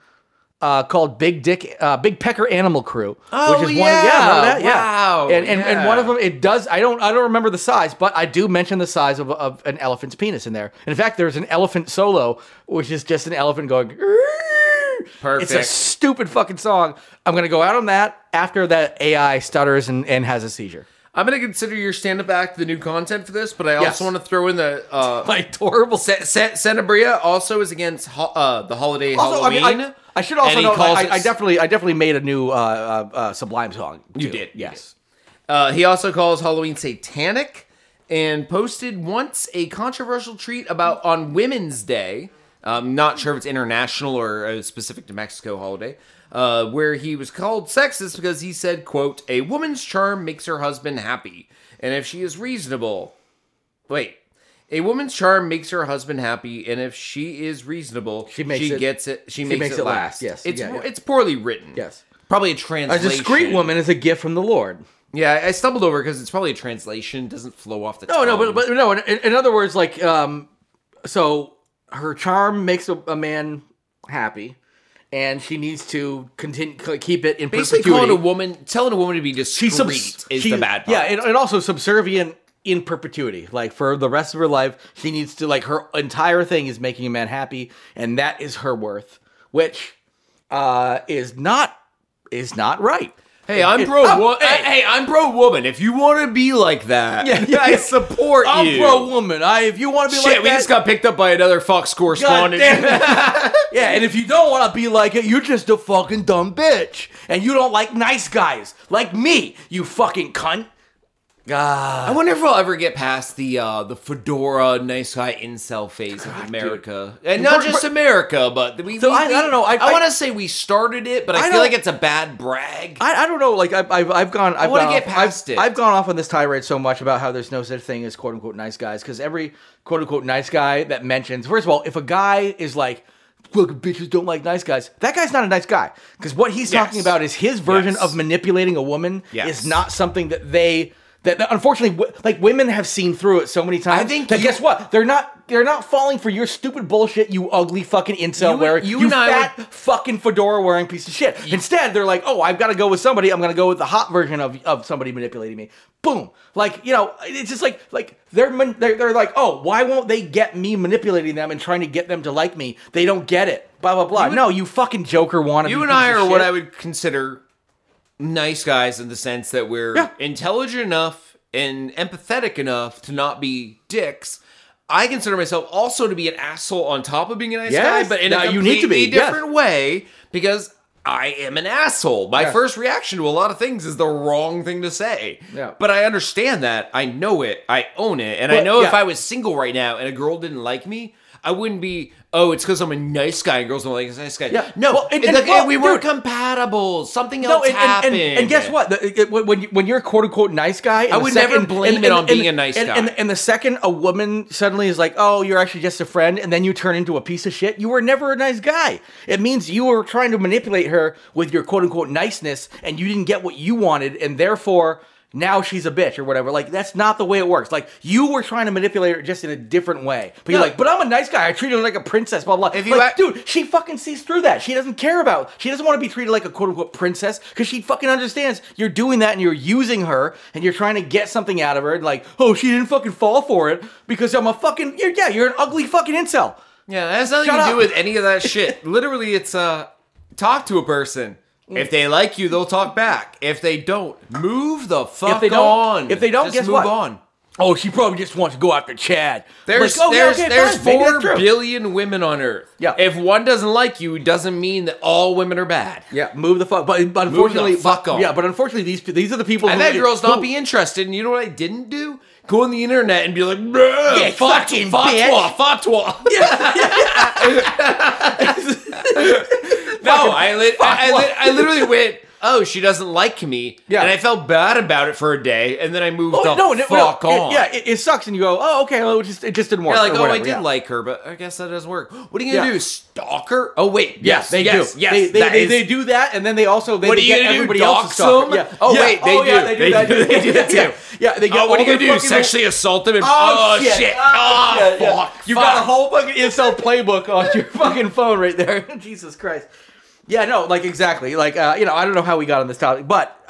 called Big Pecker Animal Crew. Oh, which is wow. And one of them, it does. I don't remember the size, but I do mention the size of an elephant's penis in there. And in fact, there's an elephant solo, which is just an elephant going. Perfect. It's a stupid fucking song. I'm gonna go out on that after that AI stutters and has a seizure. I'm going to consider your stand-up act the new content for this, but I also want to throw in the... my adorable... Sanabria also is against the holiday also, Halloween. I mean, I should also know, I definitely made a new Sublime song. Too. You did. Yes. You did. He also calls Halloween satanic and posted once a controversial tweet on Women's Day. I'm not sure if it's international or specific to Mexico holiday. Where he was called sexist because he said, quote, a woman's charm makes her husband happy. And if she is reasonable... Wait. A woman's charm makes her husband happy, and if she is reasonable, she makes it last. Yes. It's poorly written. Yes. Probably a translation. A discreet woman is a gift from the Lord. Yeah, I stumbled over because it's probably a translation. It doesn't flow off the tongue. No, but no. In other words, like, so her charm makes a man happy. And she needs to continue keep it in perpetuity. Basically, telling a woman to be discreet is the bad part. Yeah, and also subservient in perpetuity. Like, for the rest of her life, she needs to, like, her entire thing is making a man happy, and that is her worth, which is not right. Hey, I'm pro. I'm pro woman. If you want to be like that, I support you. I'm pro woman. If you want to be like that, we just got picked up by another Fox correspondent. Yeah, and if you don't want to be like it, you're just a fucking dumb bitch, and you don't like nice guys like me. You fucking cunt. God. I wonder if we'll ever get past the fedora nice guy incel phase of America, dude. And not just America, but I don't know. I want to say we started it, but I feel like it's a bad brag. I don't know. Like I want to get past it. I've gone off on this tirade so much about how there's no such thing as quote unquote nice guys because every quote unquote nice guy that mentions, first of all, if a guy is like, look, bitches don't like nice guys, that guy's not a nice guy because what he's talking about is his version of manipulating a woman is not something that they. That unfortunately, like, women have seen through it so many times. I think that guess what? They're not falling for your stupid bullshit, you ugly fucking incel wearing, you fat fucking fedora wearing piece of shit. Instead, they're like, oh, I've got to go with somebody. I'm going to go with the hot version of somebody manipulating me. Boom. Like, you know, it's just like they're like, oh, why won't they get me manipulating them and trying to get them to like me? They don't get it. Blah, blah, blah. No, you fucking joker wannabe. You and I are what I would consider... nice guys in the sense that we're intelligent enough and empathetic enough to not be dicks. I consider myself also to be an asshole on top of being a nice guy, but in a completely different way because I am an asshole. My first reaction to a lot of things is the wrong thing to say. Yeah. But I understand that. I know it. I own it. And I know if I was single right now and a girl didn't like me, I wouldn't be, oh, it's because I'm a nice guy and girls don't like a nice guy. Yeah. No, well, and we weren't compatible. Something else happened. And guess what? When you're a quote-unquote nice guy... I would never blame it on being a nice guy. And the second a woman suddenly is like, oh, you're actually just a friend, and then you turn into a piece of shit, you were never a nice guy. It means you were trying to manipulate her with your quote-unquote niceness, and you didn't get what you wanted, and therefore... now she's a bitch or whatever. Like, that's not the way it works. Like, you were trying to manipulate her just in a different way. But you're like, but I'm a nice guy. I treat her like a princess, blah, blah. If you like, dude, she fucking sees through that. She doesn't want to be treated like a quote-unquote princess because she fucking understands you're doing that and you're using her and you're trying to get something out of her. And like, oh, she didn't fucking fall for it because I'm a fucking... you're an ugly fucking incel. Yeah, that has nothing to do with any of that shit. Literally, it's talk to a person. If they like you, they'll talk back. If they don't, move the fuck on. If they don't, guess what? Just move on. Oh, she probably just wants to go after Chad. There's 4 billion women on Earth. Yeah. If one doesn't like you, it doesn't mean that all women are bad. Yeah. Move the fuck. But unfortunately, fuck on. Yeah. But unfortunately, these are the people. And that girl's not be interested. And you know what I didn't do? Go on the internet and be like, yeah, fucking fatwa, fatwa. No, I literally went, oh, she doesn't like me, and I felt bad about it for a day, and then I moved on. It sucks, and you go, oh, okay, well, it just didn't work. Yeah, like, oh, whatever, I did like her, but I guess that doesn't work. What are you going to do, stalk her? Oh, wait, yes, they do. Yes, they do that, and then they also, they get everybody else to stalk them? Yeah. Oh, wait, they do that too. Yeah, they go. What are you gonna do? Sexually assault them? And oh shit! Oh fuck! You got a whole fucking incel playbook on your fucking phone right there. Jesus Christ! Yeah, no, like exactly. Like I don't know how we got on this topic, but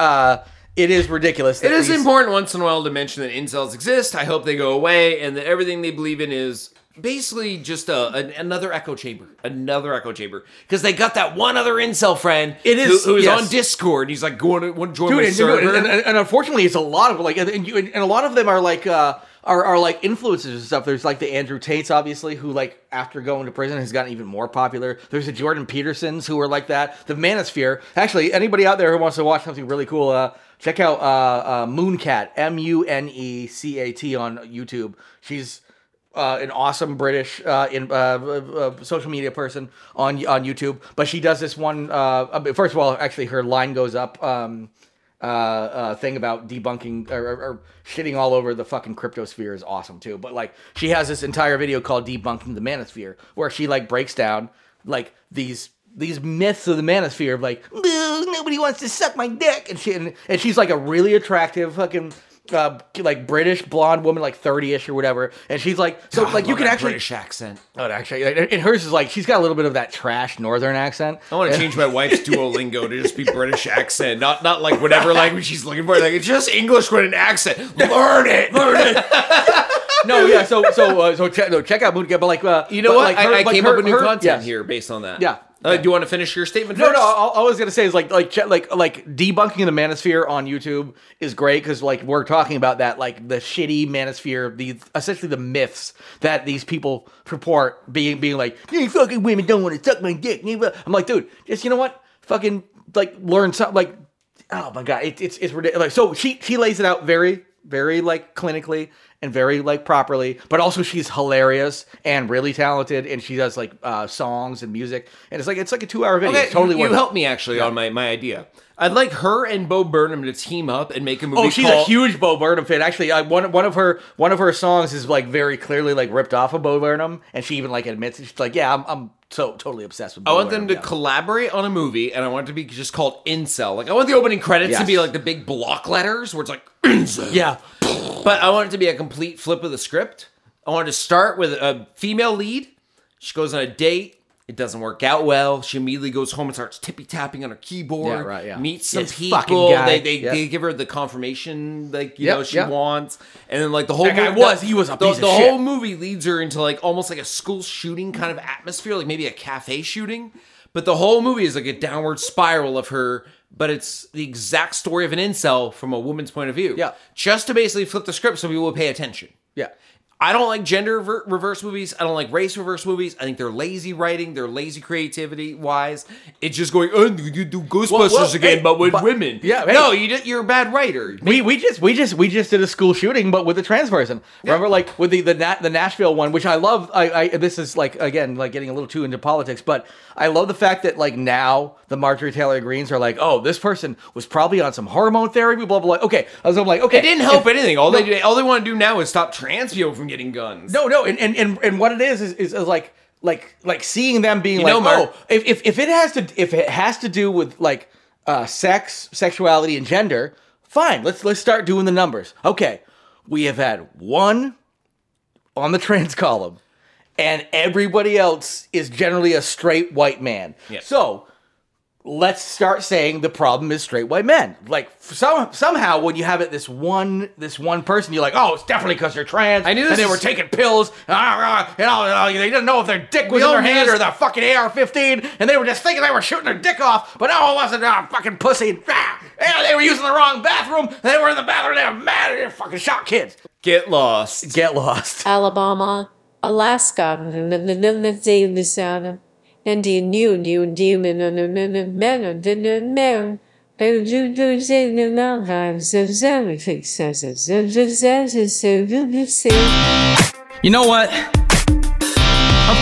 it is ridiculous. It is important once in a while to mention that incels exist. I hope they go away, and that everything they believe in is basically just another echo chamber because they got that one other incel friend who is on Discord. He's like, want to join my server? And unfortunately, it's a lot of like, and a lot of them are like are like influencers and stuff. There's like the Andrew Tates, obviously, who like after going to prison has gotten even more popular. There's the Jordan Petersons who are like that. The Manosphere. Actually, anybody out there who wants to watch something really cool, check out Mooncat, MUNECAT on YouTube. She's an awesome British social media person on YouTube, but she does this one. First of all, actually, her line goes up thing about debunking or shitting all over the fucking cryptosphere is awesome too. But like, she has this entire video called "Debunking the Manosphere," where she like breaks down like these myths of the manosphere, of like nobody wants to suck my dick, and she's like a really attractive fucking. Like British blonde woman, like 30-ish or whatever, and she's like, so like you can actually British accent. Oh, actually, and hers is like she's got a little bit of that trash northern accent. I want to change my wife's Duolingo to just be British accent, not like whatever language she's looking for. Like it's just English with an accent. Learn it. No, yeah. So check out Mooncat, but like what? Like I came up with new content here based on that. Yeah. Do you want to finish your statement first? No. All I was gonna say is like debunking the manosphere on YouTube is great because like we're talking about that like the shitty manosphere, essentially the myths that these people purport being like you fucking women don't want to suck my dick. I'm like, dude, just you know what? Fucking like learn something. Like, oh my god, it's ridiculous. Like, so she lays it out very very like clinically and very like properly, but also she's hilarious and really talented, and she does like songs and music, and it's like a 2-hour video. Okay, totally, you helped me actually on my idea. I'd like her and Bo Burnham to team up and make a movie. Oh, she's a huge Bo Burnham fan. Actually, one of her songs is like very clearly like ripped off of Bo Burnham, and she even like admits it. She's like, yeah, I'm so totally obsessed with Bo Burnham. I want them to collaborate on a movie, and I want it to be just called Incel. Like I want the opening credits to be like the big block letters where it's like Incel. Yeah. But I want it to be a complete flip of the script. I want to start with a female lead. She goes on a date. It doesn't work out well. She immediately goes home and starts tippy-tapping on her keyboard. Yeah, right, yeah. Meets some people. They give her the confirmation she wants. And then like the whole movie, he was a piece of shit. The whole movie leads her into like almost like a school shooting kind of atmosphere, like maybe a cafe shooting. But the whole movie is like a downward spiral of her, but it's the exact story of an incel from a woman's point of view. Yeah. Just to basically flip the script so people will pay attention. Yeah. I don't like gender reverse movies. I don't like race reverse movies. I think they're lazy writing. They're lazy creativity-wise. It's just going, oh, you do Ghostbusters again, but with women. Yeah, no, you're a bad writer. We just did a school shooting, but with a trans person. Yeah. Remember, like with the Nashville one, which I love. This is like again, like getting a little too into politics, but I love the fact that like now the Marjorie Taylor Greens are like, oh, this person was probably on some hormone therapy, blah blah blah. Okay, I'm like, okay, it didn't help anything. All they want to do now is stop trans people from getting guns. No, and what it is like seeing them being if it has to do with like sex, sexuality, and gender, fine. Let's start doing the numbers. Okay, we have had one on the trans column, and everybody else is generally a straight white man. Yes. So let's start saying the problem is straight white men. Like somehow when you have it this one person, you're like, oh, it's definitely because they're trans. I knew this. And they were taking pills. They didn't know if their dick was in their hand or the fucking AR-15, and they were just thinking they were shooting their dick off. But no, it wasn't. Fucking pussy. They were using the wrong bathroom. They were in the bathroom. They were mad. They fucking shot kids. Get lost. Alabama, Alaska. And you know what? I'm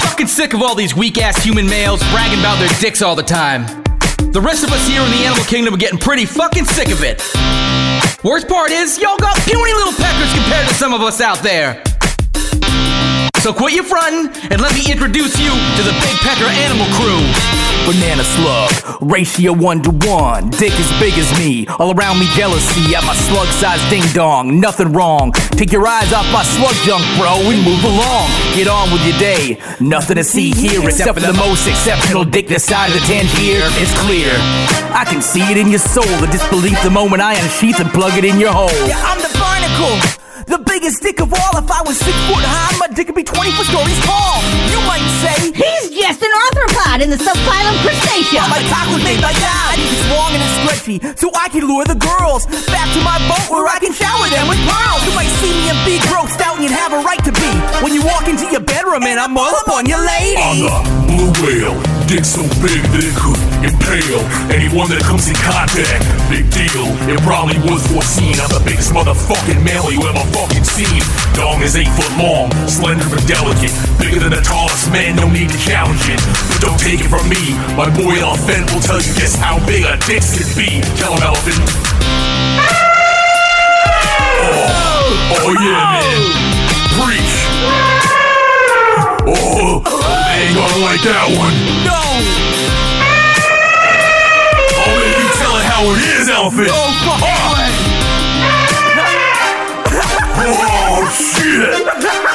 fucking sick of all these weak-ass human males bragging about their dicks all the time. The rest of us here in the animal kingdom are getting pretty fucking sick of it. Worst part is, y'all got puny little peckers compared to some of us out there. So quit your frontin' and let me introduce you to the Big Pecker Animal Crew. Banana slug, ratio 1-to-1. Dick as big as me, all around me jealousy. At my slug-sized ding-dong, nothing wrong. Take your eyes off my slug junk, bro, and move along. Get on with your day, nothing to see here except for the most exceptional dick this side of the Tangier is clear. I can see it in your soul, the disbelief the moment I unsheath and plug it in your hole. Yeah, I'm the barnacle. The biggest dick of all. If I was 6 foot high, my dick would be 24 stories tall. You might say, he's just an arthropod in the subphylum Crustacea. My cock was made by God. It's long and it's stretchy, so I can lure the girls back to my boat where I can shower them with pearls. You might see me and be grossed out, and you'd have a right to be, when you walk into your bedroom and I'm all up on your lady. I'm the blue whale. Dick so big that it could impale anyone that comes in contact. Big deal, it probably was foreseen. I'm the biggest motherfucking male you ever fucking seen. Dong is 8 foot long, slender but delicate, bigger than the tallest man, no need to challenge it. But don't take it from me, my boy Elephant will tell you just how big a dick can be. Tell him, Elephant. Oh yeah, man. Preach. Oh, they ain't gonna like that one. No. Oh, man, you tell it how it is, Elephant. Oh, fuck. Oh. Oh shit!